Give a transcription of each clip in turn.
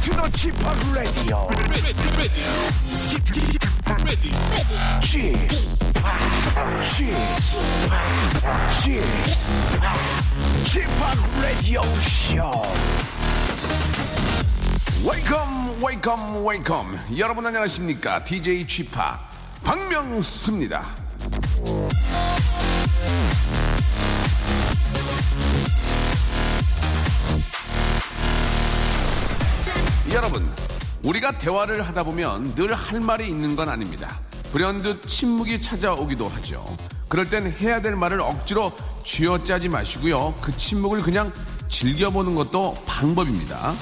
to the G-POP Radio. G-POP Radio Show. Welcome, welcome, welcome. 여러분 안녕하십니까? DJ G-POP 박명수입니다. 여러분, 우리가 대화를 하다 보면 늘 할 말이 있는 건 아닙니다. 불현듯 침묵이 찾아오기도 하죠. 그럴 땐 해야 될 말을 억지로 쥐어짜지 마시고요. 그 침묵을 그냥 즐겨보는 것도 방법입니다.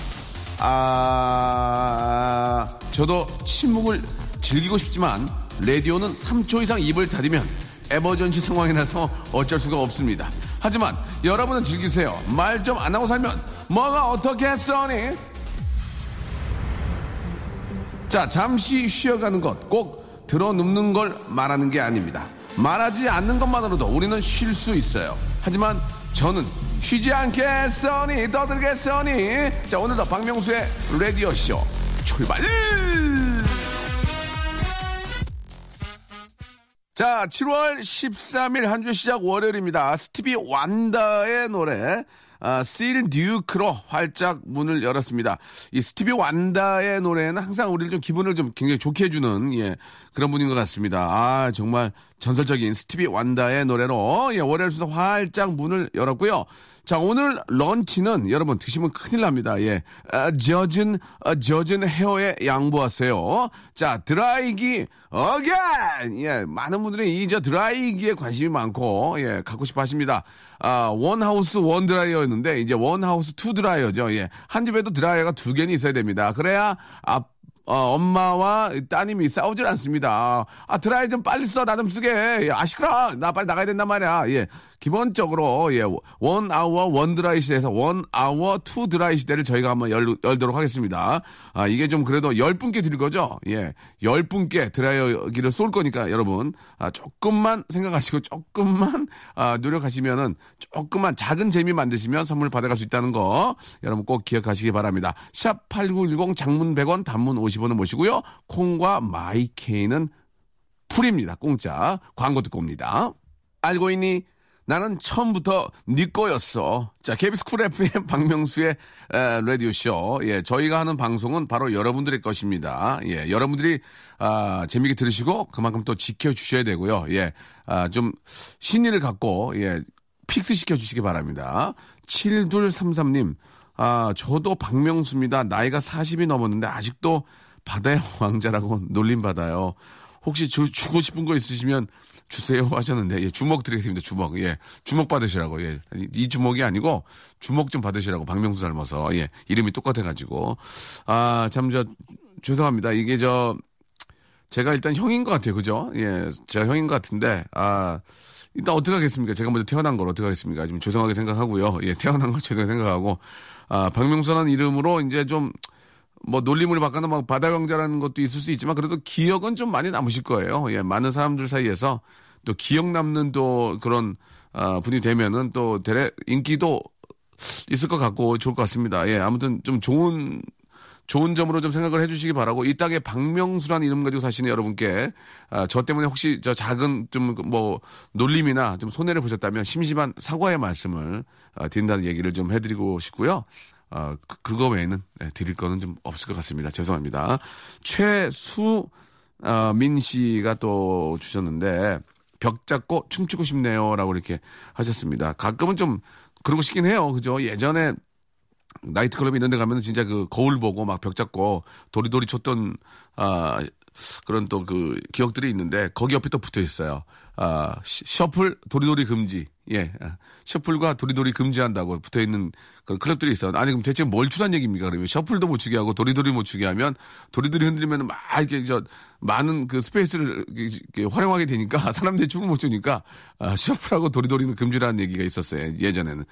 저도 침묵을 즐기고 싶지만 라디오는 3초 이상 입을 닫으면 에머전시 상황이라서 어쩔 수가 없습니다. 하지만 여러분은 즐기세요. 말 좀 안 하고 살면 뭐가 어떻게 했어니? 자, 잠시 쉬어가는 것, 꼭 들어눕는 걸 말하는 게 아닙니다. 말하지 않는 것만으로도 우리는 쉴 수 있어요. 하지만 저는 쉬지 않겠어니, 떠들겠어니. 자, 오늘도 박명수의 라디오쇼 출발! 자, 7월 13일 한 주 시작 월요일입니다. 스티비 완다의 노래 Sealed Duke로 활짝 문을 열었습니다. 이 스티비 완다의 노래는 항상 우리를 좀 기분을 좀 굉장히 좋게 해주는, 예, 그런 분인 것 같습니다. 아, 정말 전설적인 스티비 완다의 노래로, 예, 월요일 순서 활짝 문을 열었고요. 자, 오늘 런치는 여러분 드시면 큰일 납니다. 예, 젖은 헤어에 양보하세요. 자, 드라이기 again. 예, 많은 분들이 이 드라이기에 관심이 많고, 예, 갖고 싶어 하십니다. 아, 원하우스 원 드라이어였는데 이제 원하우스 투 드라이어죠. 예, 한 집에도 드라이어가 두 개는 있어야 됩니다. 그래야 엄마와 따님이 싸우질 않습니다. 아, 드라이 좀 빨리 써. 나 좀 쓰게. 아, 시끄러. 나 빨리 나가야 된단 말이야. 예. 기본적으로, 예, 원 아워 원 드라이 시대에서 원 아워 투 드라이 시대를 저희가 한번 열도록 하겠습니다. 아, 이게 좀 그래도 10분께 드릴 거죠? 예. 10분께 드라이기를 쏠 거니까 여러분, 조금만 생각하시고, 조금만, 노력하시면은, 조금만 작은 재미 만드시면 선물 받아갈 수 있다는 거, 여러분 꼭 기억하시기 바랍니다. 샵 8910 장문 100원, 단문 50원은 모시고요. 콩과 마이케이는 풀입니다. 공짜. 광고 듣고 옵니다. 알고 있니? 나는 처음부터 네 거였어. 자, KBS 쿨 FM 박명수의 라디오쇼. 예, 저희가 하는 방송은 바로 여러분들의 것입니다. 예, 여러분들이 재미있게 들으시고 그만큼 또 지켜주셔야 되고요. 예, 좀 신의를 갖고, 예, 픽스시켜 주시기 바랍니다. 7233님. 저도 박명수입니다. 나이가 40이 넘었는데 아직도 바다의 왕자라고 놀림받아요. 혹시 주고 싶은 거 있으시면 주세요 하셨는데, 예, 주먹 드리겠습니다. 주먹. 예, 주먹 받으시라고. 예, 이 주먹이 아니고 주먹 좀 받으시라고. 박명수 닮아서. 예, 이름이 똑같아가지고. 참, 죄송합니다. 이게 제가 일단 형인 것 같아요. 그죠? 예, 제가 형인 것 같은데, 일단 어떻게 하겠습니까? 제가 먼저 태어난 걸 어떻게 하겠습니까? 좀 죄송하게 생각하고요. 예, 태어난 걸 죄송하게 생각하고. 박명수라는 이름으로 이제 좀, 놀림을 받거나 바다 왕자라는 것도 있을 수 있지만 그래도 기억은 좀 많이 남으실 거예요. 예, 많은 사람들 사이에서 또 기억 남는 또 그런, 분이 되면은 또 인기도 있을 것 같고 좋을 것 같습니다. 예, 아무튼 좀 좋은 점으로 좀 생각을 해주시기 바라고, 이 땅에 박명수라는 이름 가지고 사시는 여러분께, 저 때문에 혹시 저 작은 좀 놀림이나 좀 손해를 보셨다면 심심한 사과의 말씀을 드린다는 얘기를 좀 해드리고 싶고요. 그거 외에는, 네, 드릴 거는 좀 없을 것 같습니다. 죄송합니다. 최수민 씨가 또 주셨는데, 벽 잡고 춤추고 싶네요라고 이렇게 하셨습니다. 가끔은 좀 그러고 싶긴 해요. 그죠? 예전에 나이트클럽 이런 데 가면 진짜 그 거울 보고 막 벽 잡고 도리도리 쳤던, 그런 또 그 기억들이 있는데, 거기 옆에 또 붙어 있어요. 셔플 도리도리 금지. 예. 셔플과 도리도리 금지한다고 붙어 있는 그런 클럽들이 있어요. 아니, 그럼 대체 뭘 추란 얘기입니까? 그러면 셔플도 못 추게 하고 도리도리 못 추게 하면 도리도리 흔들리면 막 이렇게 많은 그 스페이스를 이렇게 활용하게 되니까 사람들이 춤을 못 추니까, 셔플하고 도리도리는 금지라는 얘기가 있었어요. 예전에는.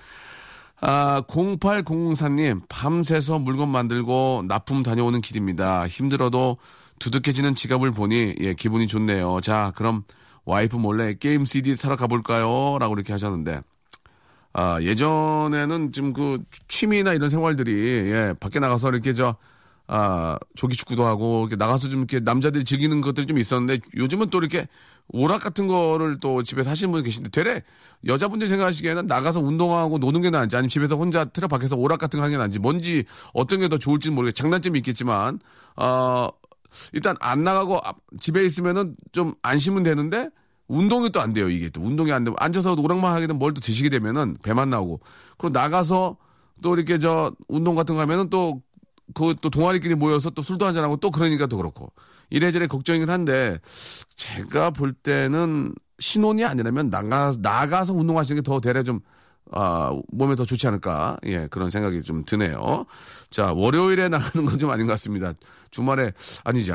0804님, 밤새서 물건 만들고 납품 다녀오는 길입니다. 힘들어도 두둑해지는 지갑을 보니, 예, 기분이 좋네요. 자, 그럼 와이프 몰래 게임 CD 사러 가볼까요? 라고 이렇게 하셨는데, 예전에는 좀 취미나 이런 생활들이, 예, 밖에 나가서 이렇게 조기 축구도 하고 이렇게 나가서 좀 이렇게 남자들이 즐기는 것들이 좀 있었는데 요즘은 또 이렇게 오락 같은 거를 또 집에서 하시는 분이 계신데 되레 여자분들이 생각하시기에는 나가서 운동하고 노는 게 나은지 아니면 집에서 혼자 틀어 박혀서 오락 같은 거 하는 게 나은지 뭔지 어떤 게 더 좋을지는 모르겠어요. 장단점이 있겠지만 일단 안 나가고 집에 있으면은 좀 안 쉬면 되는데 운동이 또 안 돼요. 이게 또 운동이 안 되고 앉아서 오락만 하게 되면 뭘 또 드시게 되면은 배만 나오고 그리고 나가서 또 이렇게 저 운동 같은 거 하면은 또 또 동아리끼리 모여서 또 술도 한잔하고 또 그러니까 또 그렇고 이래저래 걱정이긴 한데 제가 볼 때는 신혼이 아니라면 나가서 운동하시는 게 더 대략 좀 몸에 더 좋지 않을까 예 그런 생각이 좀 드네요. 자 월요일에 나가는 건 좀 아닌 것 같습니다. 주말에 아니지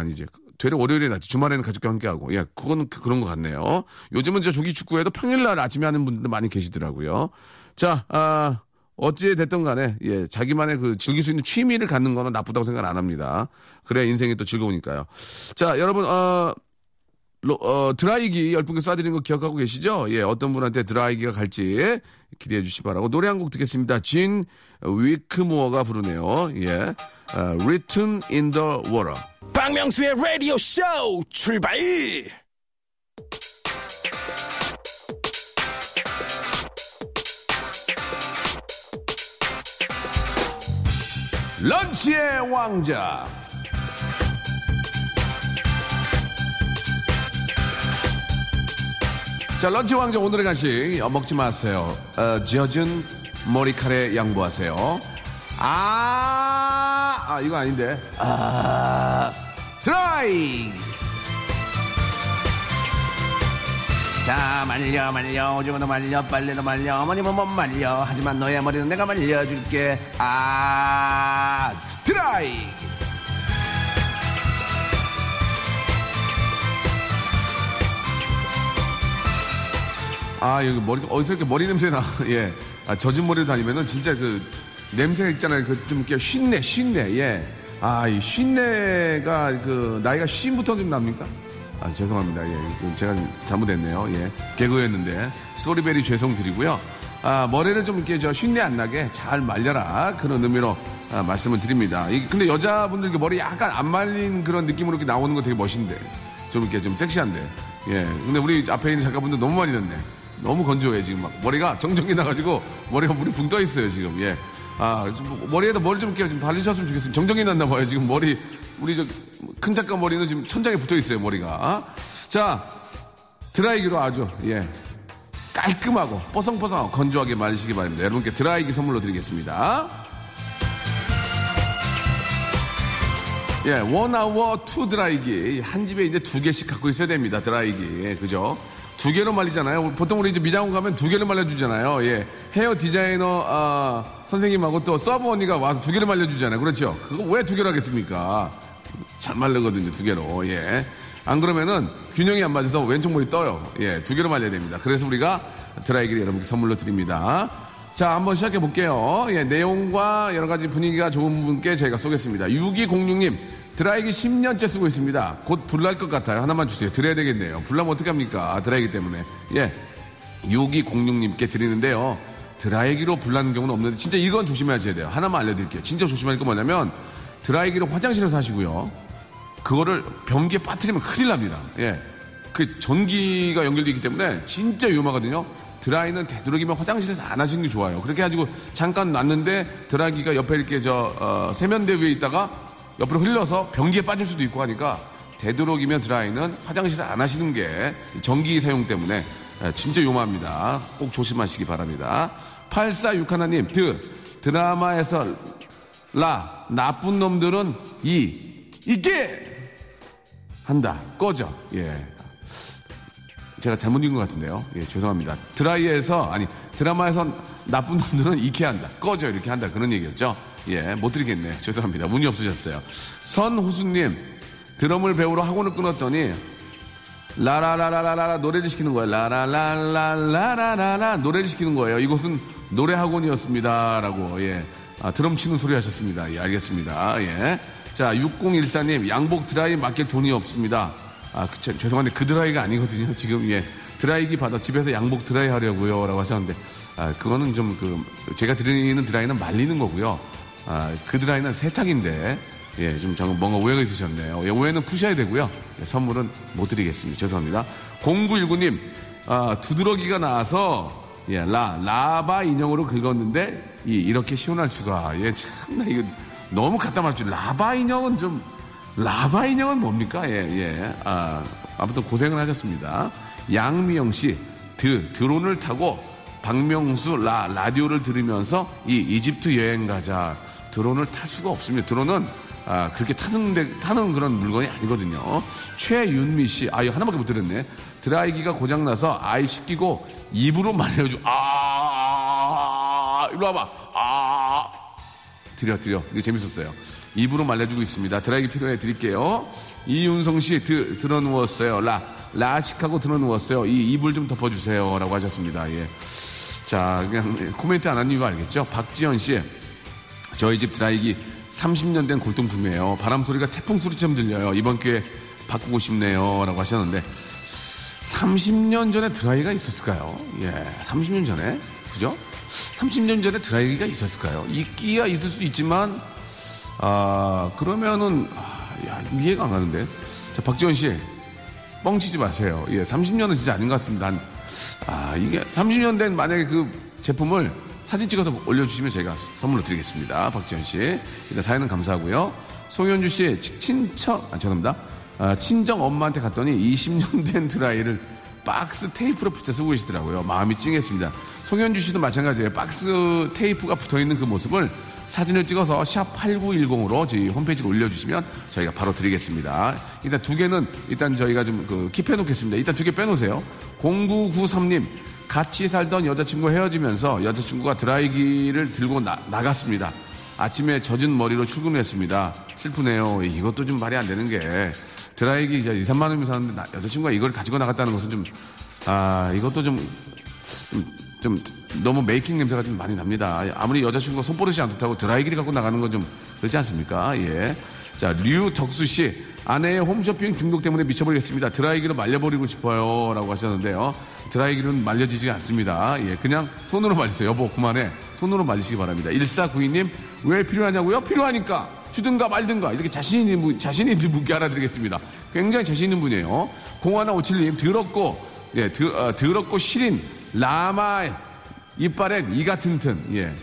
되려 월요일에 낫지 주말에는 가족과 함께하고 예 그건 그런 것 같네요. 요즘은 저 조기 축구에도 평일날 아침에 하는 분들 많이 계시더라고요. 자 어찌 됐든 간에 예 자기만의 그 즐길 수 있는 취미를 갖는 거는 나쁘다고 생각 안 합니다. 그래야 인생이 또 즐거우니까요. 자 여러분 드라이기 10분께 쏴드리는 거 기억하고 계시죠? 예 어떤 분한테 드라이기가 갈지 기대해 주시기 바라고 노래 한 곡 듣겠습니다. 진 위크모어가 부르네요. 예 Written in the Water. 박명수의 라디오 쇼 출발. 런치의 왕자. 자, 런치 왕자 오늘의 간식 먹지 마세요. 젖은 머리칼에 양보하세요. 이거 아닌데. 드라이. 자, 말려. 오징어도 말려. 빨래도 말려. 어머님은 못 말려. 하지만 너의 머리는 내가 말려줄게. 드라이. 여기 어디서 이렇게 머리 냄새 나. 예. 젖은 머리로 다니면은 진짜 그 냄새가 있잖아요. 그 좀 이렇게 쉰내. 예. 이 쉰내가 그 나이가 쉰부터 좀 납니까? 죄송합니다. 예. 제가 잘못했네요. 예. 개그였는데. 쏘리베리 죄송드리고요. 머리를 좀 이렇게 쉰내 안 나게 잘 말려라. 그런 의미로 말씀을 드립니다. 근데 여자분들 머리 약간 안 말린 그런 느낌으로 이렇게 나오는 거 되게 멋있는데. 좀 이렇게 좀 섹시한데. 예. 근데 우리 앞에 있는 작가분들 너무 말렸네. 너무 건조해. 지금 막 머리가 정전기 나가지고 머리가 물이 붕 떠 있어요. 지금. 예. 머리에다 머리 좀 이렇게 좀 바르셨으면 좋겠습니다. 정전기 났나 봐요. 지금 머리. 우리 큰 작가 머리는 지금 천장에 붙어 있어요, 머리가. 자, 드라이기로 아주, 예. 깔끔하고, 뽀송뽀송하고, 건조하게 말리시기 바랍니다. 여러분께 드라이기 선물로 드리겠습니다. 예, 원아워 투 드라이기. 한 집에 이제 2개씩 갖고 있어야 됩니다, 드라이기. 예, 그죠? 2개로 말리잖아요. 보통 우리 이제 미장원 가면 2개를 말려주잖아요. 예. 헤어 디자이너, 선생님하고 또 서브 언니가 와서 2개를 말려주잖아요. 그렇죠? 그거 왜 2개로 하겠습니까? 잘 말르거든요, 2개로. 예. 안 그러면은 균형이 안 맞아서 왼쪽 머리 떠요. 예, 2개로 말려야 됩니다. 그래서 우리가 드라이기를 여러분께 선물로 드립니다. 자, 한번 시작해 볼게요. 예, 내용과 여러 가지 분위기가 좋은 분께 저희가 쏘겠습니다. 6206님, 드라이기 10년째 쓰고 있습니다. 곧 불날 것 같아요. 하나만 주세요. 드려야 되겠네요. 불나면 어떡합니까? 드라이기 때문에. 예. 6206님께 드리는데요. 드라이기로 불나는 경우는 없는데, 진짜 이건 조심하셔야 돼요. 하나만 알려드릴게요. 진짜 조심할 거 뭐냐면, 드라이기를 화장실에서 하시고요. 그거를 변기에 빠뜨리면 큰일 납니다. 예. 그 전기가 연결되어 있기 때문에 진짜 위험하거든요. 드라이는 되도록이면 화장실에서 안 하시는 게 좋아요. 그렇게 해가지고 잠깐 놨는데 드라이기가 옆에 이렇게 세면대 위에 있다가 옆으로 흘러서 변기에 빠질 수도 있고 하니까 되도록이면 드라이는 화장실에서 안 하시는 게 전기 사용 때문에 진짜 위험합니다. 꼭 조심하시기 바랍니다. 846 하나님, 드라마에서 나쁜 놈들은 있게 한다. 꺼져. 예. 제가 잘못 읽은 것 같은데요. 예, 죄송합니다. 드라마에서 나쁜 놈들은 있게 한다. 꺼져. 이렇게 한다. 그런 얘기였죠. 예, 못 드리겠네. 죄송합니다. 운이 없으셨어요. 선호수님, 드럼을 배우러 학원을 끊었더니, 라라라라라라 노래를 시키는 거예요. 라라라라라라라 노래를 시키는 거예요. 이곳은 노래학원이었습니다. 라고, 예. 드럼 치는 소리 하셨습니다. 예, 알겠습니다. 예. 자, 6014님, 양복 드라이 맡길 돈이 없습니다. 죄송한데 그 드라이가 아니거든요. 지금, 예. 드라이기 받아 집에서 양복 드라이 하려고요. 라고 하셨는데, 그거는 좀 제가 드리는 드라이는 말리는 거고요. 그 드라이는 세탁인데, 예, 좀 잠깐 뭔가 오해가 있으셨네요. 예, 오해는 푸셔야 되고요. 예, 선물은 못 드리겠습니다. 죄송합니다. 0919님, 아, 두드러기가 나와서, 예, 라바 인형으로 긁었는데, 이, 이렇게 시원할 수가. 예, 참나, 이거 너무 갖다 맞추. 라바 인형은 뭡니까? 예, 예. 아, 아무튼 고생을 하셨습니다. 양미영 씨, 드론을 타고 박명수 라디오를 들으면서 이 이집트 여행 가자. 드론을 탈 수가 없습니다. 드론은 아, 그렇게 타는 그런 물건이 아니거든요. 최윤미 씨, 아, 이거 하나밖에 못 들었네. 드라이기가 고장나서 아이 씻기고 입으로 말려줘. 아, 이리 와봐. 아, 드려. 이거 재밌었어요. 입으로 말려주고 있습니다. 드라이기 필요해 드릴게요. 이윤성 씨, 들어 누웠어요. 라식하고 들어 누웠어요. 이 이불 좀 덮어주세요. 라고 하셨습니다. 예. 자, 그냥 코멘트 안 하는 이유가 알겠죠? 박지연 씨, 저희 집 드라이기 30년 된 골동품이에요. 바람 소리가 태풍 소리처럼 들려요. 이번 기회에 바꾸고 싶네요. 라고 하셨는데, 30년 전에 드라이기가 있었을까요? 예, 30년 전에. 그죠? 30년 전에 드라이기가 있었을까요? 있기야 있을 수 있지만, 아, 그러면은, 아, 야, 이해가 안 가는데. 자, 박지원 씨, 뻥치지 마세요. 예, 30년은 진짜 아닌 것 같습니다. 이게 30년 된 만약에 그 제품을 사진 찍어서 올려주시면 제가 선물로 드리겠습니다. 박지원 씨. 일단 사연은 감사하고요. 송현주 씨, 친정 엄마한테 갔더니 20년 된 드라이를 박스 테이프로 붙여 쓰고 계시더라고요. 마음이 찡했습니다. 송현주 씨도 마찬가지예요. 박스 테이프가 붙어있는 그 모습을 사진을 찍어서 샵8910으로 저희 홈페이지로 올려주시면 저희가 바로 드리겠습니다. 일단 두 개는 일단 저희가 좀 그 킵해놓겠습니다. 일단 두 개 빼놓으세요. 0993님, 같이 살던 여자친구 헤어지면서 여자친구가 드라이기를 들고 나갔습니다. 아침에 젖은 머리로 출근했습니다. 슬프네요. 이것도 좀 말이 안 되는 게, 드라이기 이제 2, 3만 원이면 사는데 여자친구가 이걸 가지고 나갔다는 것은 좀, 아, 이것도 좀 너무 메이킹 냄새가 좀 많이 납니다. 아무리 여자친구가 손버릇이 안 좋다고 드라이기를 갖고 나가는 건 좀 그렇지 않습니까? 예. 자, 류덕수 씨, 아내의 홈쇼핑 중독 때문에 미쳐버리겠습니다. 드라이기로 말려버리고 싶어요. 라고 하셨는데요. 드라이기는 말려지지 않습니다. 예. 그냥 손으로 말리세요. 여보, 그만해. 손으로 말리시기 바랍니다. 1492님, 왜 필요하냐고요? 필요하니까. 주든가 말든가. 이렇게 자신 있는 분께 알아드리겠습니다. 굉장히 자신 있는 분이에요. 0157님, 더럽고 시린 라마의 이빨엔 이가 튼튼. 예,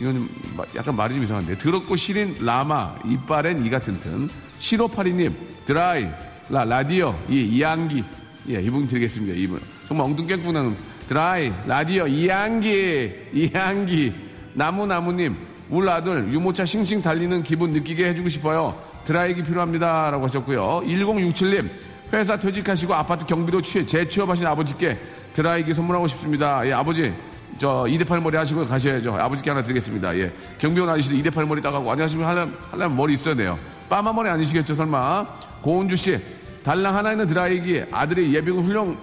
이건 좀 약간 말이 좀 이상한데, 더럽고 시린 라마 이빨엔 이가 튼튼. 7582님, 드라이 라디오 이양기. 예, 이분 드리겠습니다. 이분 정말 엉뚱깽뚱한 드라이 라디오 이양기. 나무님, 우리 아들 유모차 싱싱 달리는 기분 느끼게 해주고 싶어요. 드라이기 필요합니다. 라고 하셨고요. 1067님, 회사 퇴직하시고 아파트 경비로 재취업하신 아버지께 드라이기 선물하고 싶습니다. 예, 아버지, 저 2대8 머리 하시고 가셔야죠. 아버지께 하나 드리겠습니다. 예, 경비원 아저씨도 2대8 머리 따가고 안녕하시면 하려면 머리 있어야 돼요. 빠마 머리 아니시겠죠, 설마. 고은주 씨, 달랑 하나 있는 드라이기 아들이 예비군 훈련에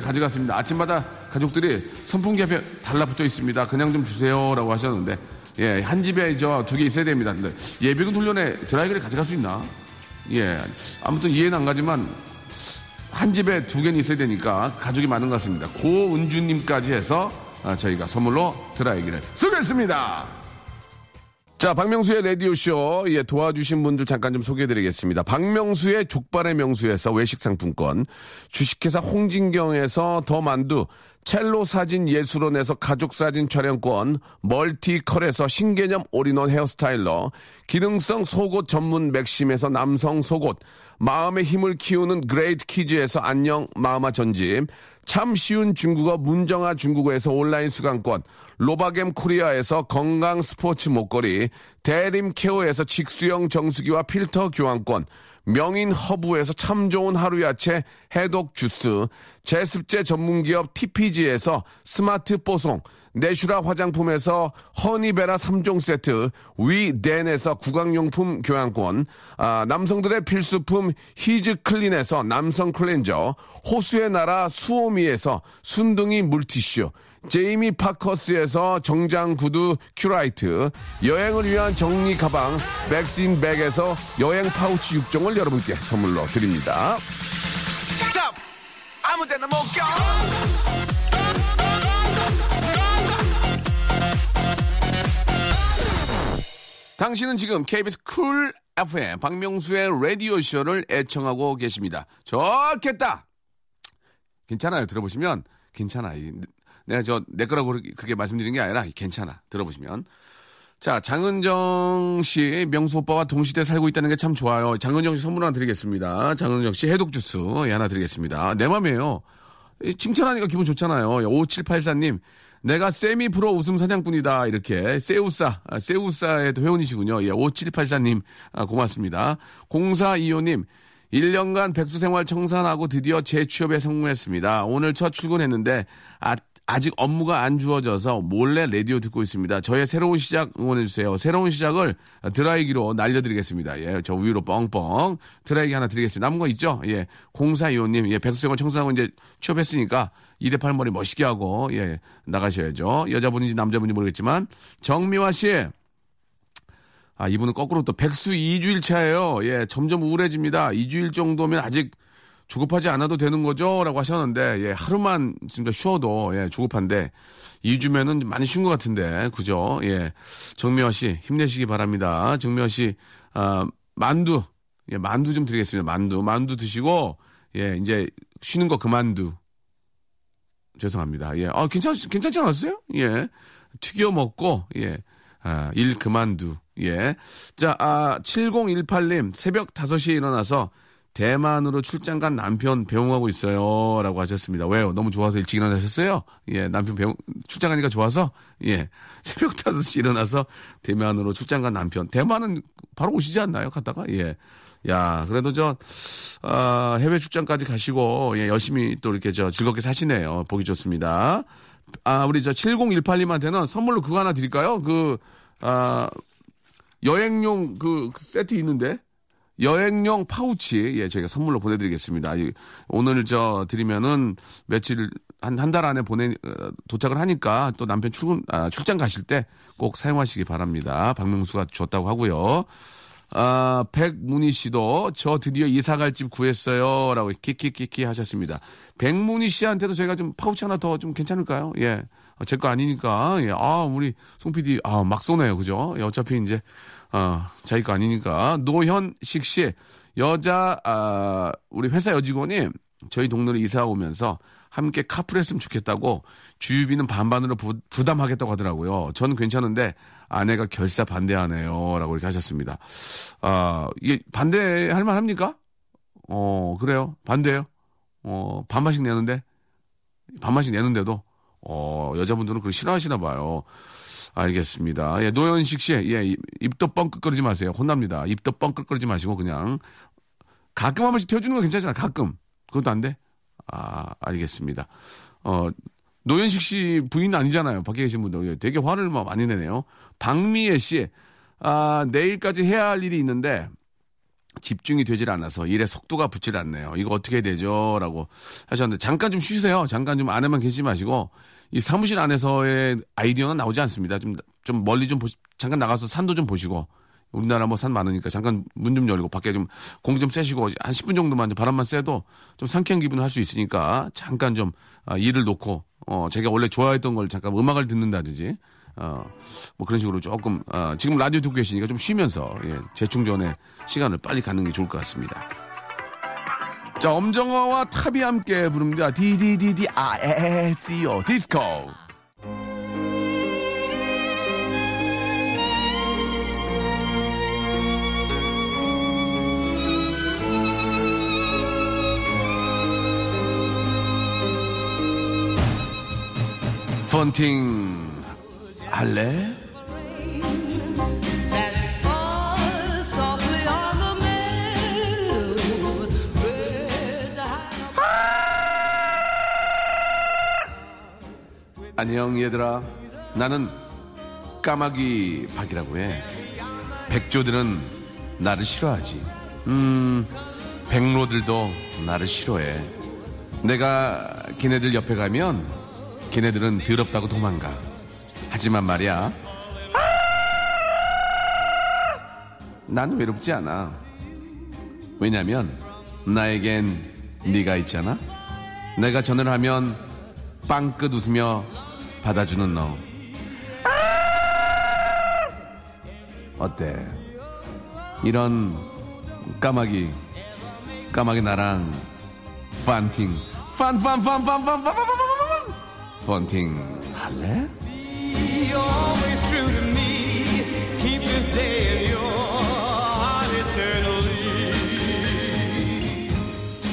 가져갔습니다. 아침마다 가족들이 선풍기 앞에 달라붙어 있습니다. 그냥 좀 주세요라고 하셨는데, 예, 한 집에 저 2개 있어야 됩니다. 근데 예비군 훈련에 드라이기를 가져갈 수 있나? 예, 아무튼 이해는 안 가지만. 한 집에 2개는 있어야 되니까 가족이 많은 것 같습니다. 고은주님까지 해서 저희가 선물로 드라이기를 쏘겠습니다. 자, 박명수의 라디오쇼. 예, 도와주신 분들 잠깐 좀 소개해드리겠습니다. 박명수의 족발의 명수에서 외식상품권, 주식회사 홍진경에서 더만두, 첼로 사진 예술원에서 가족사진 촬영권, 멀티컬에서 신개념 올인원 헤어스타일러, 기능성 속옷 전문 맥심에서 남성 속옷, 마음의 힘을 키우는 그레이트 키즈에서 안녕 마마 전집, 참 쉬운 중국어 문정아 중국어에서 온라인 수강권, 로바겜 코리아에서 건강 스포츠 목걸이, 대림 케어에서 직수형 정수기와 필터 교환권, 명인 허브에서 참 좋은 하루 야채 해독 주스, 제습제 전문기업 TPG에서 스마트 뽀송, 내슈라 화장품에서 허니베라 3종 세트, 위덴에서 구강용품 교환권, 아, 남성들의 필수품 히즈클린에서 남성 클렌저, 호수의 나라 수오미에서 순둥이 물티슈, 제이미 파커스에서 정장 구두 큐라이트, 여행을 위한 정리 가방 맥스인 백에서 여행 파우치 6종을 여러분께 선물로 드립니다. 스탑! 아무데나 못 가! 당신은 지금 KBS 쿨 FM 박명수의 라디오쇼를 애청하고 계십니다. 좋겠다. 괜찮아요. 들어보시면 괜찮아. 내가 내 거라고 그렇게 말씀드린 게 아니라 괜찮아. 들어보시면. 자, 장은정 씨, 명수 오빠와 동시대에 살고 있다는 게 참 좋아요. 장은정 씨 선물 하나 드리겠습니다. 장은정 씨 해독 주스 하나 드리겠습니다. 내 맘이에요. 칭찬하니까 기분 좋잖아요. 5784님, 내가 세미 프로 웃음 사냥꾼이다. 이렇게. 세우사의 회원이시군요. 예, 5784님, 고맙습니다. 0425님, 1년간 백수생활 청산하고 드디어 재취업에 성공했습니다. 오늘 첫 출근했는데, 아직 업무가 안 주어져서 몰래 라디오 듣고 있습니다. 저의 새로운 시작 응원해주세요. 새로운 시작을 드라이기로 날려드리겠습니다. 예, 저 우유로 뻥뻥 드라이기 하나 드리겠습니다. 남은 거 있죠? 예, 0425님, 예, 백수생활 청산하고 이제 취업했으니까 2대8 머리 멋있게 하고, 예, 나가셔야죠. 여자분인지 남자분인지 모르겠지만, 정미화 씨. 아, 이분은 거꾸로 또 백수 2주일 차예요. 예, 점점 우울해집니다. 2주일 정도면 아직 조급하지 않아도 되는 거죠? 라고 하셨는데, 예, 하루만 진짜 쉬어도, 예, 조급한데, 2주면은 많이 쉰 것 같은데, 그죠? 예. 정미화 씨, 힘내시기 바랍니다. 정미화 씨, 만두, 예, 만두 좀 드리겠습니다. 만두 드시고, 예, 이제 쉬는 거 그만두. 죄송합니다. 예. 아, 괜찮지 않았어요? 예. 튀겨 먹고, 예. 아, 일 그만두. 예. 자, 7018님, 새벽 5시에 일어나서, 대만으로 출장 간 남편 배웅하고 있어요. 라고 하셨습니다. 왜요? 너무 좋아서 일찍 일어나셨어요? 예, 남편 출장 가니까 좋아서? 예, 새벽 5시 일어나서 대만으로 출장 간 남편. 대만은 바로 오시지 않나요? 갔다가? 예. 야, 그래도 해외 출장까지 가시고, 예, 열심히 또 이렇게 즐겁게 사시네요. 보기 좋습니다. 아, 우리 7018님한테는 선물로 그거 하나 드릴까요? 여행용 세트 있는데? 여행용 파우치, 예, 저희가 선물로 보내드리겠습니다. 오늘 드리면은 며칠, 한 달 안에 도착을 하니까 또 남편 출장 가실 때 꼭 사용하시기 바랍니다. 박명수가 줬다고 하고요. 백문희 씨도 저 드디어 이사갈 집 구했어요. 라고 키키키키 하셨습니다. 백문희 씨한테도 저희가 좀 파우치 하나 더 좀 괜찮을까요? 예. 제 거 아니니까, 예. 아, 우리 송 PD, 아, 막 쏘네요. 그죠? 예, 어차피 이제. 자기 거 아니니까. 노현식 씨, 우리 회사 여직원이 저희 동네로 이사 오면서 함께 카풀했으면 좋겠다고 주유비는 반반으로 부담하겠다고 하더라고요. 전 괜찮은데 아내가 결사 반대하네요. 라고 이렇게 하셨습니다. 이게 반대할 만 합니까? 그래요. 반대요. 반반씩 내는데, 반반씩 내는데도, 여자분들은 그걸 싫어하시나 봐요. 알겠습니다. 예, 노현식 씨, 예, 입도 뻥끗거리지 마세요. 혼납니다. 입도 뻥끗거리지 마시고, 그냥. 가끔 한 번씩 튀어주는 거 괜찮잖아, 가끔. 그것도 안 돼? 아, 알겠습니다. 노현식 씨 부인 아니잖아요. 밖에 계신 분들. 되게 화를 막 많이 내네요. 박미애 씨, 내일까지 해야 할 일이 있는데, 집중이 되질 않아서 일에 속도가 붙질 않네요. 이거 어떻게 해야 되죠? 라고 하셨는데, 잠깐 좀 쉬세요. 잠깐 좀 안에만 계시지 마시고, 이 사무실 안에서의 아이디어는 나오지 않습니다. 좀 멀리 잠깐 나가서 산도 좀 보시고, 우리나라 뭐 산 많으니까 잠깐 문 좀 열고, 밖에 좀 공기 좀 쐬시고, 한 10분 정도만 바람만 쐬도 좀 상쾌한 기분을 할 수 있으니까, 잠깐 좀 일을 놓고, 제가 원래 좋아했던 걸 잠깐 음악을 듣는다든지, 뭐 그런 식으로 조금, 지금 라디오 듣고 계시니까 좀 쉬면서, 예, 재충전의 시간을 빨리 갖는 게 좋을 것 같습니다. 자, 엄정화와 탑이 함께 부릅니다. DDDDISCO 디스코. 펀팅 할래? 안녕 얘들아, 나는 까마귀 박이라고 해. 백조들은 나를 싫어하지. 백로들도 나를 싫어해. 내가 걔네들 옆에 가면 걔네들은 더럽다고 도망가. 하지만 말이야, 난 외롭지 않아. 왜냐면 나에겐 네가 있잖아. 내가 전화를 하면 빵긋 웃으며 받아주는 너. 어때? 이런 까마귀 나랑 펀팅 펀팅 할래?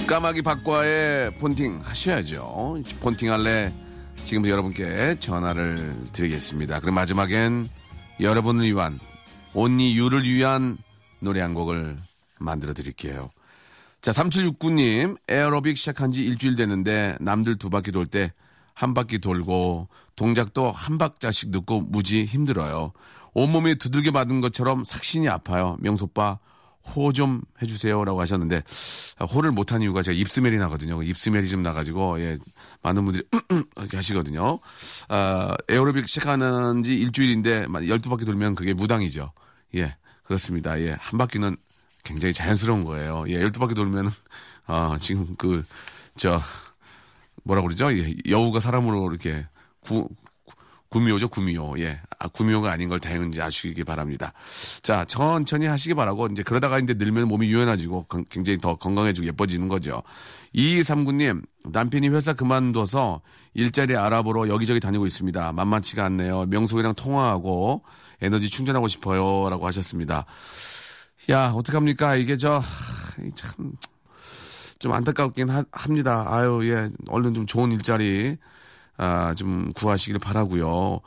까마귀 박과의 폰팅 하셔야죠. 폰팅 할래? 지금 여러분께 전화를 드리겠습니다. 그럼 마지막엔 여러분을 위한 온니 유를 위한 노래 한 곡을 만들어 드릴게요. 자, 3769님 에어로빅 시작한 지 일주일 됐는데 남들 두 바퀴 돌 때 한 바퀴 돌고 동작도 한 박자씩 늦고 무지 힘들어요. 온몸이 두들겨 맞은 것처럼 삭신이 아파요. 명소빠 호 좀 해주세요라고 하셨는데 호를 못한 이유가 제가 입스멜이 나거든요. 입스멜이 좀 나가지고 예, 많은 분들이 이렇게 하시거든요. 에어로빅 시작하는 지 일주일인데 12바퀴 돌면 그게 무당이죠. 예, 그렇습니다. 예, 한 바퀴는 굉장히 자연스러운 거예요. 예, 12바퀴 돌면 지금 뭐라고 그러죠? 예, 여우가 사람으로 이렇게 구미호죠, 구미호. 예. 아, 구미호가 아닌 걸 다행인지 아시기 바랍니다. 자, 천천히 하시기 바라고, 이제 그러다가 이제 늘면 몸이 유연해지고 굉장히 더 건강해지고 예뻐지는 거죠. 2239님, 남편이 회사 그만둬서 일자리 알아보러 여기저기 다니고 있습니다. 만만치가 않네요. 명숙이랑 통화하고 에너지 충전하고 싶어요. 라고 하셨습니다. 야, 어떡합니까? 이게 좀 안타깝긴 합니다. 아유, 예. 얼른 좀 좋은 일자리. 좀 구하시길 바라고요.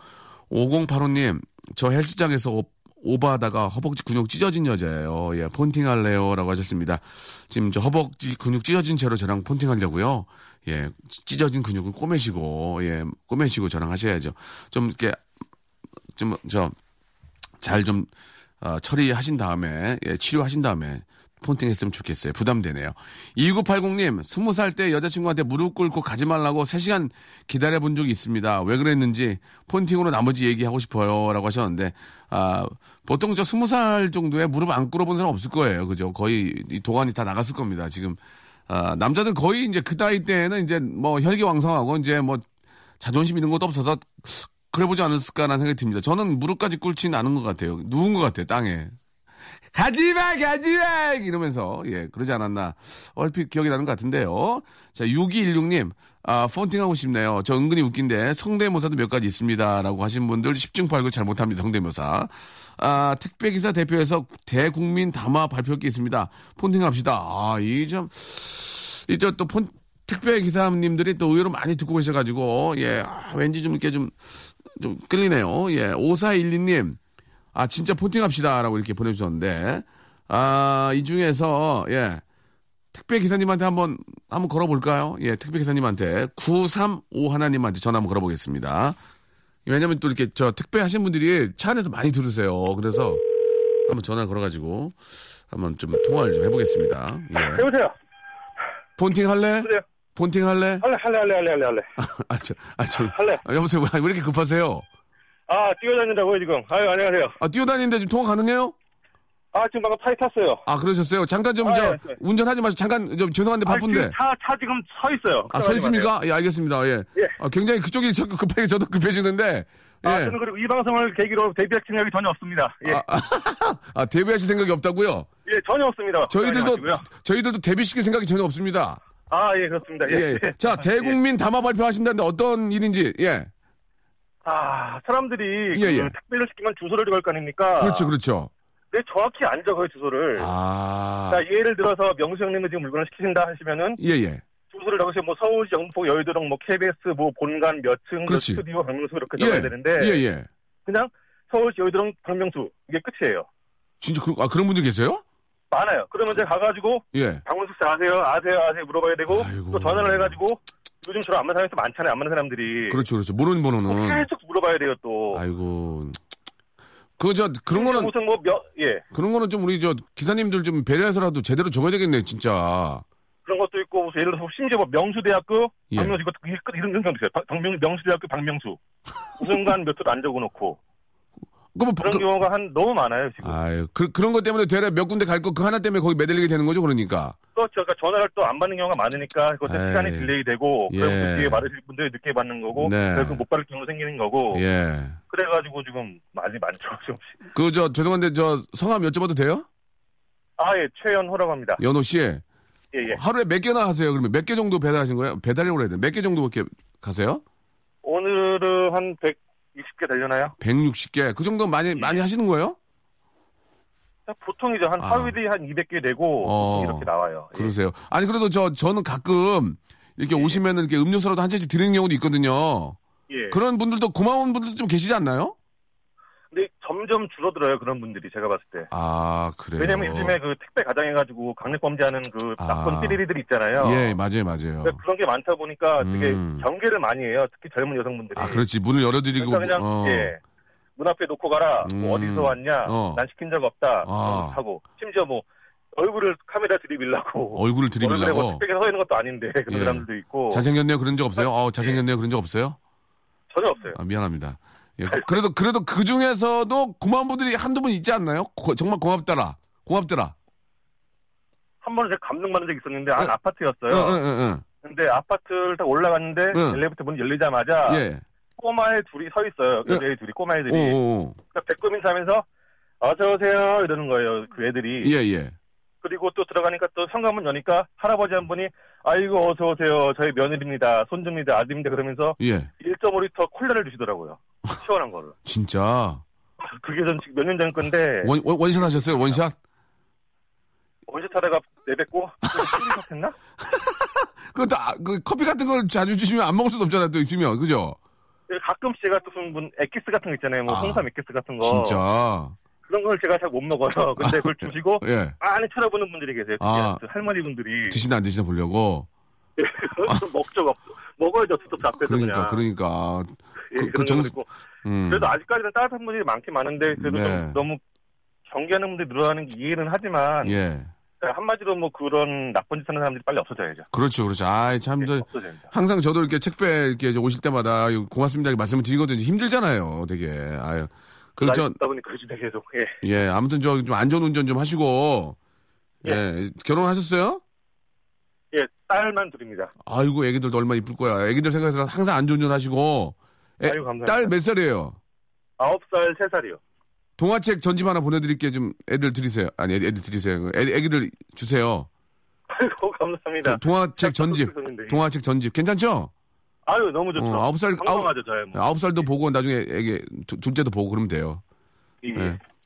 5085님, 저 헬스장에서 오바하다가 허벅지 근육 찢어진 여자예요. 예, 폰팅할래요라고 하셨습니다. 지금 저 허벅지 근육 찢어진 채로 저랑 폰팅하려고요. 예, 찢어진 근육은 꼬매시고 저랑 하셔야죠. 좀 이렇게 처리하신 다음에 예, 치료하신 다음에. 폰팅했으면 좋겠어요. 부담되네요. 2980님, 20살 때 여자친구한테 무릎 꿇고 가지 말라고 3시간 기다려본 적이 있습니다. 왜 그랬는지 폰팅으로 나머지 얘기하고 싶어요. 라고 하셨는데 보통 저 20살 정도에 무릎 안 꿇어본 사람 없을 거예요. 그죠? 거의 이 도관이 다 나갔을 겁니다. 지금 남자들은 거의 이제 그 나이 때에는 이제 뭐 혈기왕성하고 이제 뭐 자존심 있는 것도 없어서 그래보지 않았을까라는 생각이 듭니다. 저는 무릎까지 꿇지는 않은 것 같아요. 누운 것 같아요. 땅에. 가지마! 이러면서, 예, 그러지 않았나. 얼핏 기억이 나는 것 같은데요. 자, 6216님, 폰팅하고 싶네요. 저 은근히 웃긴데, 성대모사도 몇 가지 있습니다. 라고 하신 분들 10중 8구 잘 못합니다. 성대모사. 택배기사 대표에서 대국민 담화 발표할 게 있습니다. 폰팅합시다. 택배기사님들이 또 의외로 많이 듣고 계셔가지고, 예, 왠지 좀 이렇게 좀 끌리네요. 예, 5412님. 진짜 폰팅합시다. 라고 이렇게 보내주셨는데, 이 중에서, 예, 택배기사님한테 한번 걸어볼까요? 예, 택배기사님한테 935 하나님한테 전화 한번 걸어보겠습니다. 왜냐면 또 이렇게 택배하신 분들이 차 안에서 많이 들으세요. 그래서 한번 전화 걸어가지고, 한번 좀 통화를 좀 해보겠습니다. 예. 여보세요? 폰팅 할래? 여보세요? 폰팅 할래? 할래. 할래. 여보세요? 왜 이렇게 급하세요? 뛰어다닌다고요, 지금. 안녕하세요. 뛰어다니는데 지금 통화 가능해요? 지금 방금 차에 탔어요. 그러셨어요? 잠깐 좀, 예. 운전하지 마시고, 잠깐, 죄송한데 바쁜데. 지금 차 지금 서 있어요. 서 있습니까? 예, 알겠습니다. 예. 예. 굉장히 그쪽이 급하게 저도 급해지는데. 예. 저는 그리고 이 방송을 계기로 데뷔할 생각이 전혀 없습니다. 예. 데뷔하실 생각이 없다고요? 예, 전혀 없습니다. 저희들도 데뷔시킬 생각이 전혀 없습니다. 예, 그렇습니다. 예. 예. 자, 대국민 담화 발표하신다는데 어떤 일인지, 예. 사람들이 택배를 시키면 주소를 적을 거 아닙니까? 그렇죠. 근데 정확히 안 적어요, 주소를. 그러니까 예를 들어서 명수 형님이 지금 물건을 시키신다 하시면은 주소를 적으시면 뭐 서울시 영풍 여의도동 뭐 KBS 뭐 본관 몇 층 몇 스튜디오 박명수 이렇게 적어야 되는데 그냥 서울시 여의도동 박명수 이게 끝이에요. 진짜 그런 분들 계세요? 많아요. 그러면 제가 가가지고 박명수 씨 아세요 물어봐야 되고 아이고. 또 전화를 해가지고. 요즘 저런 안 맞는 사람이 많잖아요. 안 맞는 사람들이. 그렇죠. 모르는 번호는. 계속 물어봐야 돼요, 또. 아이고. 그런 거는. 무슨 그런 거는 좀 우리 기사님들 좀 배려해서라도 제대로 적어야 되겠네, 진짜. 그런 것도 있고, 무슨 예를 들어서 심지어 명수대학교, 박명수, 이런 정도 있어요. 명수대학교, 박명수. 우승관 몇 도 안 적어놓고. 그런 경우가 너무 많아요, 지금. 아유, 그런 것 때문에 되려 몇 군데 갈 거 그 하나 때문에 거기 매달리게 되는 거죠, 그러니까. 그렇죠. 그러니까 전화를 또 안 받는 경우가 많으니까 그것도 시간이 딜레이 되고, 예. 그래서 뒤에 받으실 분들이 늦게 받는 거고, 네. 그래서 못 받을 경우 생기는 거고, 예. 그래가지고 지금 많이 많죠. 죄송한데, 성함 여쭤봐도 돼요? 아, 예, 최연호라고 합니다. 연호 씨. 예, 예. 하루에 몇 개나 하세요? 그러면 몇 개 정도 배달하신 거예요? 배달이라고 해야 돼. 몇 개 정도 이렇게 가세요? 오늘은 한 160개 되려나요? 160개. 그 정도 많이 하시는 거예요? 보통이죠. 한 하루에 한 200개 되고 이렇게 나와요. 그러세요. 예. 아니 그래도 저는 가끔 이렇게 예. 오시면은 이렇게 음료수라도 한 잔씩 드리는 경우도 있거든요. 예. 그런 분들도 고마운 분들도 좀 계시지 않나요? 근데 점점 줄어들어요. 그런 분들이 제가 봤을 때. 아 그래요. 왜냐면 요즘에 그 택배 가장해가지고 강력범죄하는 그 낙원 띠리리들 있잖아요. 예 맞아요. 그러니까 그런 게 많다 보니까 되게 경계를 많이 해요. 특히 젊은 여성분들이. 아 그렇지 문을 열어드리고. 그러니까 그냥 예. 문 앞에 놓고 가라. 뭐 어디서 왔냐. 난 시킨 적 없다. 하고 심지어 뭐 얼굴을 카메라 들이밀라고. 얼굴을 들이밀라고. 뭐 택배에 서 있는 것도 아닌데 그런 예. 사람들도 있고. 잘생겼네요. 그런 적 없어요? 잘생겼네요. 그런 적 없어요? 전혀 없어요. 아, 미안합니다. 예, 그래도 그 중에서도 고마운 분들이 한두 분 있지 않나요? 정말 고맙더라. 한 번은 제가 감동받은 적이 있었는데, 한 아파트였어요. 근데 아파트를 딱 올라갔는데, 엘리베이터 문 열리자마자, 예. 꼬마애 둘이 서 있어요. 그 예. 둘이, 꼬마애들이. 그러니까 백금 인사하면서, 어서오세요. 이러는 거예요. 그 애들이. 예. 그리고 또 들어가니까 또 현관문 여니까 할아버지 한 분이 아이고 어서오세요. 저희 며느리입니다. 손주입니다. 아들입니다. 그러면서 예. 1.5리터 콜라를 주시더라고요. 시원한 거를. 진짜? 그게 전 몇 년 전 건데. 원샷 하셨어요? 원샷? 원샷 하다가 내뱉고 술이 섞였나? 그 커피 같은 걸 자주 주시면 안 먹을 수도 없잖아요. 또 있으면. 그죠? 가끔씩 제가 또 무슨 액기스 같은 거 있잖아요. 뭐 홍삼 액기스 같은 거. 진짜? 그런 걸 제가 잘 못 먹어요. 근데 그걸 주시고 예. 안에 쳐다보는 분들이 계세요. 할머니분들이. 드시나 안 드시나 보려고. 먹어야죠. 툭툭 잡혀서 그러니까. 예, 그런 정도 있고. 그래도 아직까지는 따뜻한 분들이 많긴 많은데 그래도 네. 좀 너무 경계하는 분들이 늘어나는 게 이해는 하지만 예. 한마디로 뭐 그런 나쁜 짓 하는 사람들이 빨리 없어져야죠. 그렇죠. 아, 참 네, 항상 저도 이렇게 책배 이렇게 오실 때마다 고맙습니다 이렇게 말씀을 드리거든요. 힘들잖아요, 되게. 아유. 그렇죠. 계속. 예. 예, 아무튼 좀 안전 운전 좀 하시고. 예. 예. 결혼하셨어요? 예, 딸만 둘입니다. 아이고, 애기들도 얼마나 이쁠 거야. 애기들 생각해서 항상 안전 운전하시고. 아이고, 감사합니다. 딸 몇 살이에요? 9살, 3살이요. 동화책 전집 하나 보내드릴게요. 좀 애들 드리세요. 아니, 애들 드리세요. 애기들 주세요. 아이고, 감사합니다. 동화책 전집. 동화책 전집. 괜찮죠? 아유, 너무 좋죠. 9살, 9살도 보고, 나중에 애기, 둘째도 보고 그러면 돼요. 예.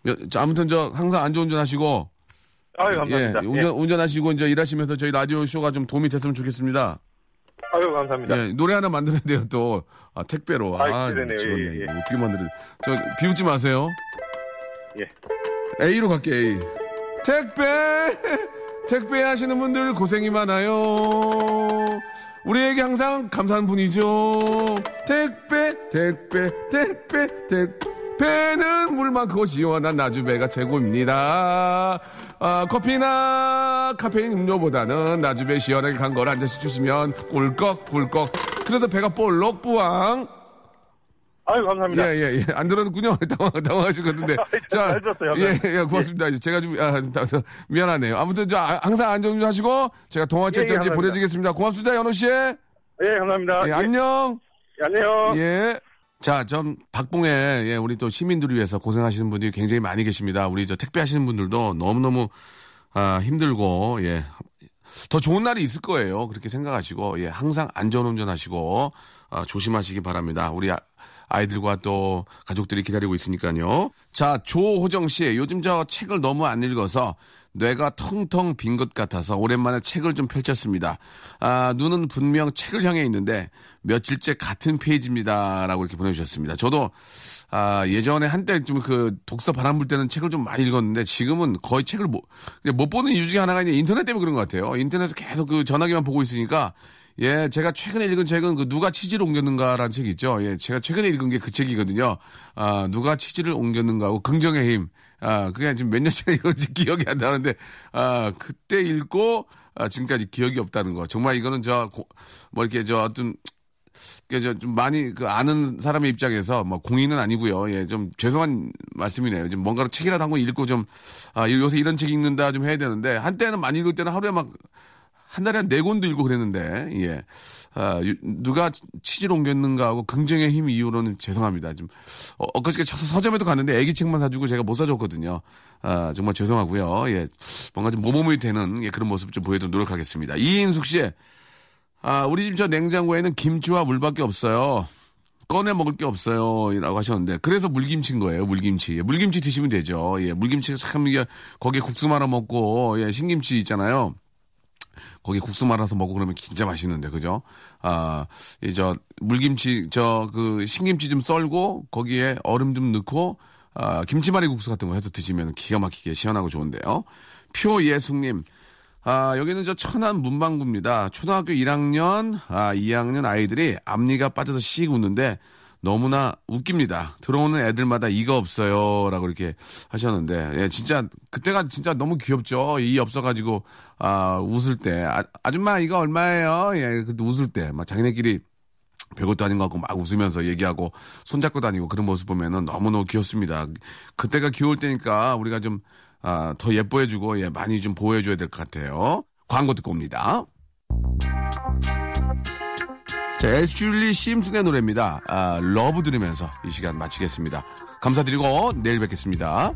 예. 아무튼, 항상 안전운전 하시고. 아유, 감사합니다. 예. 운전하시고, 일하시면서 저희 라디오쇼가 좀 도움이 됐으면 좋겠습니다. 아유, 감사합니다. 예. 노래 하나 만들어야 돼요, 또. 택배로. 기대되네요. 예. 어떻게 만들어야 돼. 비웃지 마세요. 예. A로 갈게요, A. 택배 하시는 분들 고생이 많아요. 우리에게 항상 감사한 분이죠. 택배는 물 많고 시원한 나주배가 최고입니다. 커피나 카페인 음료보다는 나주배 시원하게 간 걸 한 잔씩 주시면 꿀꺽꿀꺽. 그래도 배가 볼록 부왕. 아유, 감사합니다. 예. 안 들었군요. 당황하실 것 같은데. 잘 들었어요. 예, 고맙습니다. 예. 제가 좀, 미안하네요. 아무튼, 항상 안전운전 하시고, 제가 동화책 전지 보내드리겠습니다. 고맙습니다, 연호 씨. 예, 감사합니다. 예, 안녕. 예, 안녕. 예. 자, 박봉에, 예, 우리 또 시민들을 위해서 고생하시는 분들이 굉장히 많이 계십니다. 우리 택배 하시는 분들도 너무너무, 힘들고, 예. 더 좋은 날이 있을 거예요. 그렇게 생각하시고, 예, 항상 안전운전 하시고, 조심하시기 바랍니다. 우리, 아이들과 또 가족들이 기다리고 있으니까요. 자, 조호정 씨. 요즘 책을 너무 안 읽어서 뇌가 텅텅 빈 것 같아서 오랜만에 책을 좀 펼쳤습니다. 눈은 분명 책을 향해 있는데 며칠째 같은 페이지입니다. 라고 이렇게 보내주셨습니다. 저도 예전에 한때 좀 독서 바람 불 때는 책을 좀 많이 읽었는데 지금은 거의 책을 못 보는 이유 중에 하나가 인터넷 때문에 그런 것 같아요. 인터넷에서 계속 전화기만 보고 있으니까 예, 제가 최근에 읽은 책은 누가 치즈를 옮겼는가라는 책이 있죠. 예, 제가 최근에 읽은 게 그 책이거든요. 누가 치즈를 옮겼는가하고 긍정의 힘. 그게 지금 몇 년 전에 읽었는지 기억이 안 나는데, 그때 읽고, 지금까지 기억이 없다는 거. 정말 이거는 어떤 좀 많이 그 아는 사람의 입장에서 뭐 공인은 아니고요. 예, 좀 죄송한 말씀이네요. 좀 뭔가로 책이라도 한 권 읽고 좀 아, 요새 이런 책 읽는다 좀 해야 되는데 한때는 많이 읽을 때는 하루에 막 한 달에 한 4권도 읽고 그랬는데 예. 아, 누가 치질 옮겼는가 하고 긍정의 힘 이후로는 죄송합니다. 좀 엊그저께 서점에도 갔는데 애기 책만 사주고 제가 못 사줬거든요. 아, 정말 죄송하고요. 예. 뭔가 좀 모범이 되는 예, 그런 모습 좀 보여드리도록 노력하겠습니다. 이인숙 씨. 아, 우리 집 저 냉장고에는 김치와 물밖에 없어요. 꺼내 먹을 게 없어요. 라고 하셨는데. 그래서 물김치인 거예요. 물김치. 예, 물김치 드시면 되죠. 예, 물김치가 참 이게 거기에 국수 말아 먹고, 예, 신김치 있잖아요. 거기 국수 말아서 먹고 그러면 진짜 맛있는데, 그죠? 아, 이 저, 물김치, 저, 그, 신김치 좀 썰고, 거기에 얼음 좀 넣고, 아, 김치말이 국수 같은 거 해서 드시면 기가 막히게 시원하고 좋은데요. 표예숙님. 아, 여기는 저 천안 문방구입니다. 초등학교 1학년, 2학년 아이들이 앞니가 빠져서 씩 웃는데 너무나 웃깁니다. 들어오는 애들마다 이가 없어요. 라고 이렇게 하셨는데, 예, 진짜, 그때가 진짜 너무 귀엽죠. 이 없어가지고, 아, 웃을 때. 아, 아줌마, 이거 얼마예요? 예, 그때 웃을 때. 막 자기네끼리 별것도 아닌 것 같고 막 웃으면서 얘기하고 손잡고 다니고 그런 모습 보면은 너무너무 귀엽습니다. 그때가 귀여울 때니까 우리가 좀, 아, 더 예뻐해주고, 예, 많이 좀 보호해줘야 될 것 같아요. 광고 듣고 옵니다. 자, 애슐리 심슨의 노래입니다. 아, 러브 들으면서 이 시간 마치겠습니다. 감사드리고, 내일 뵙겠습니다.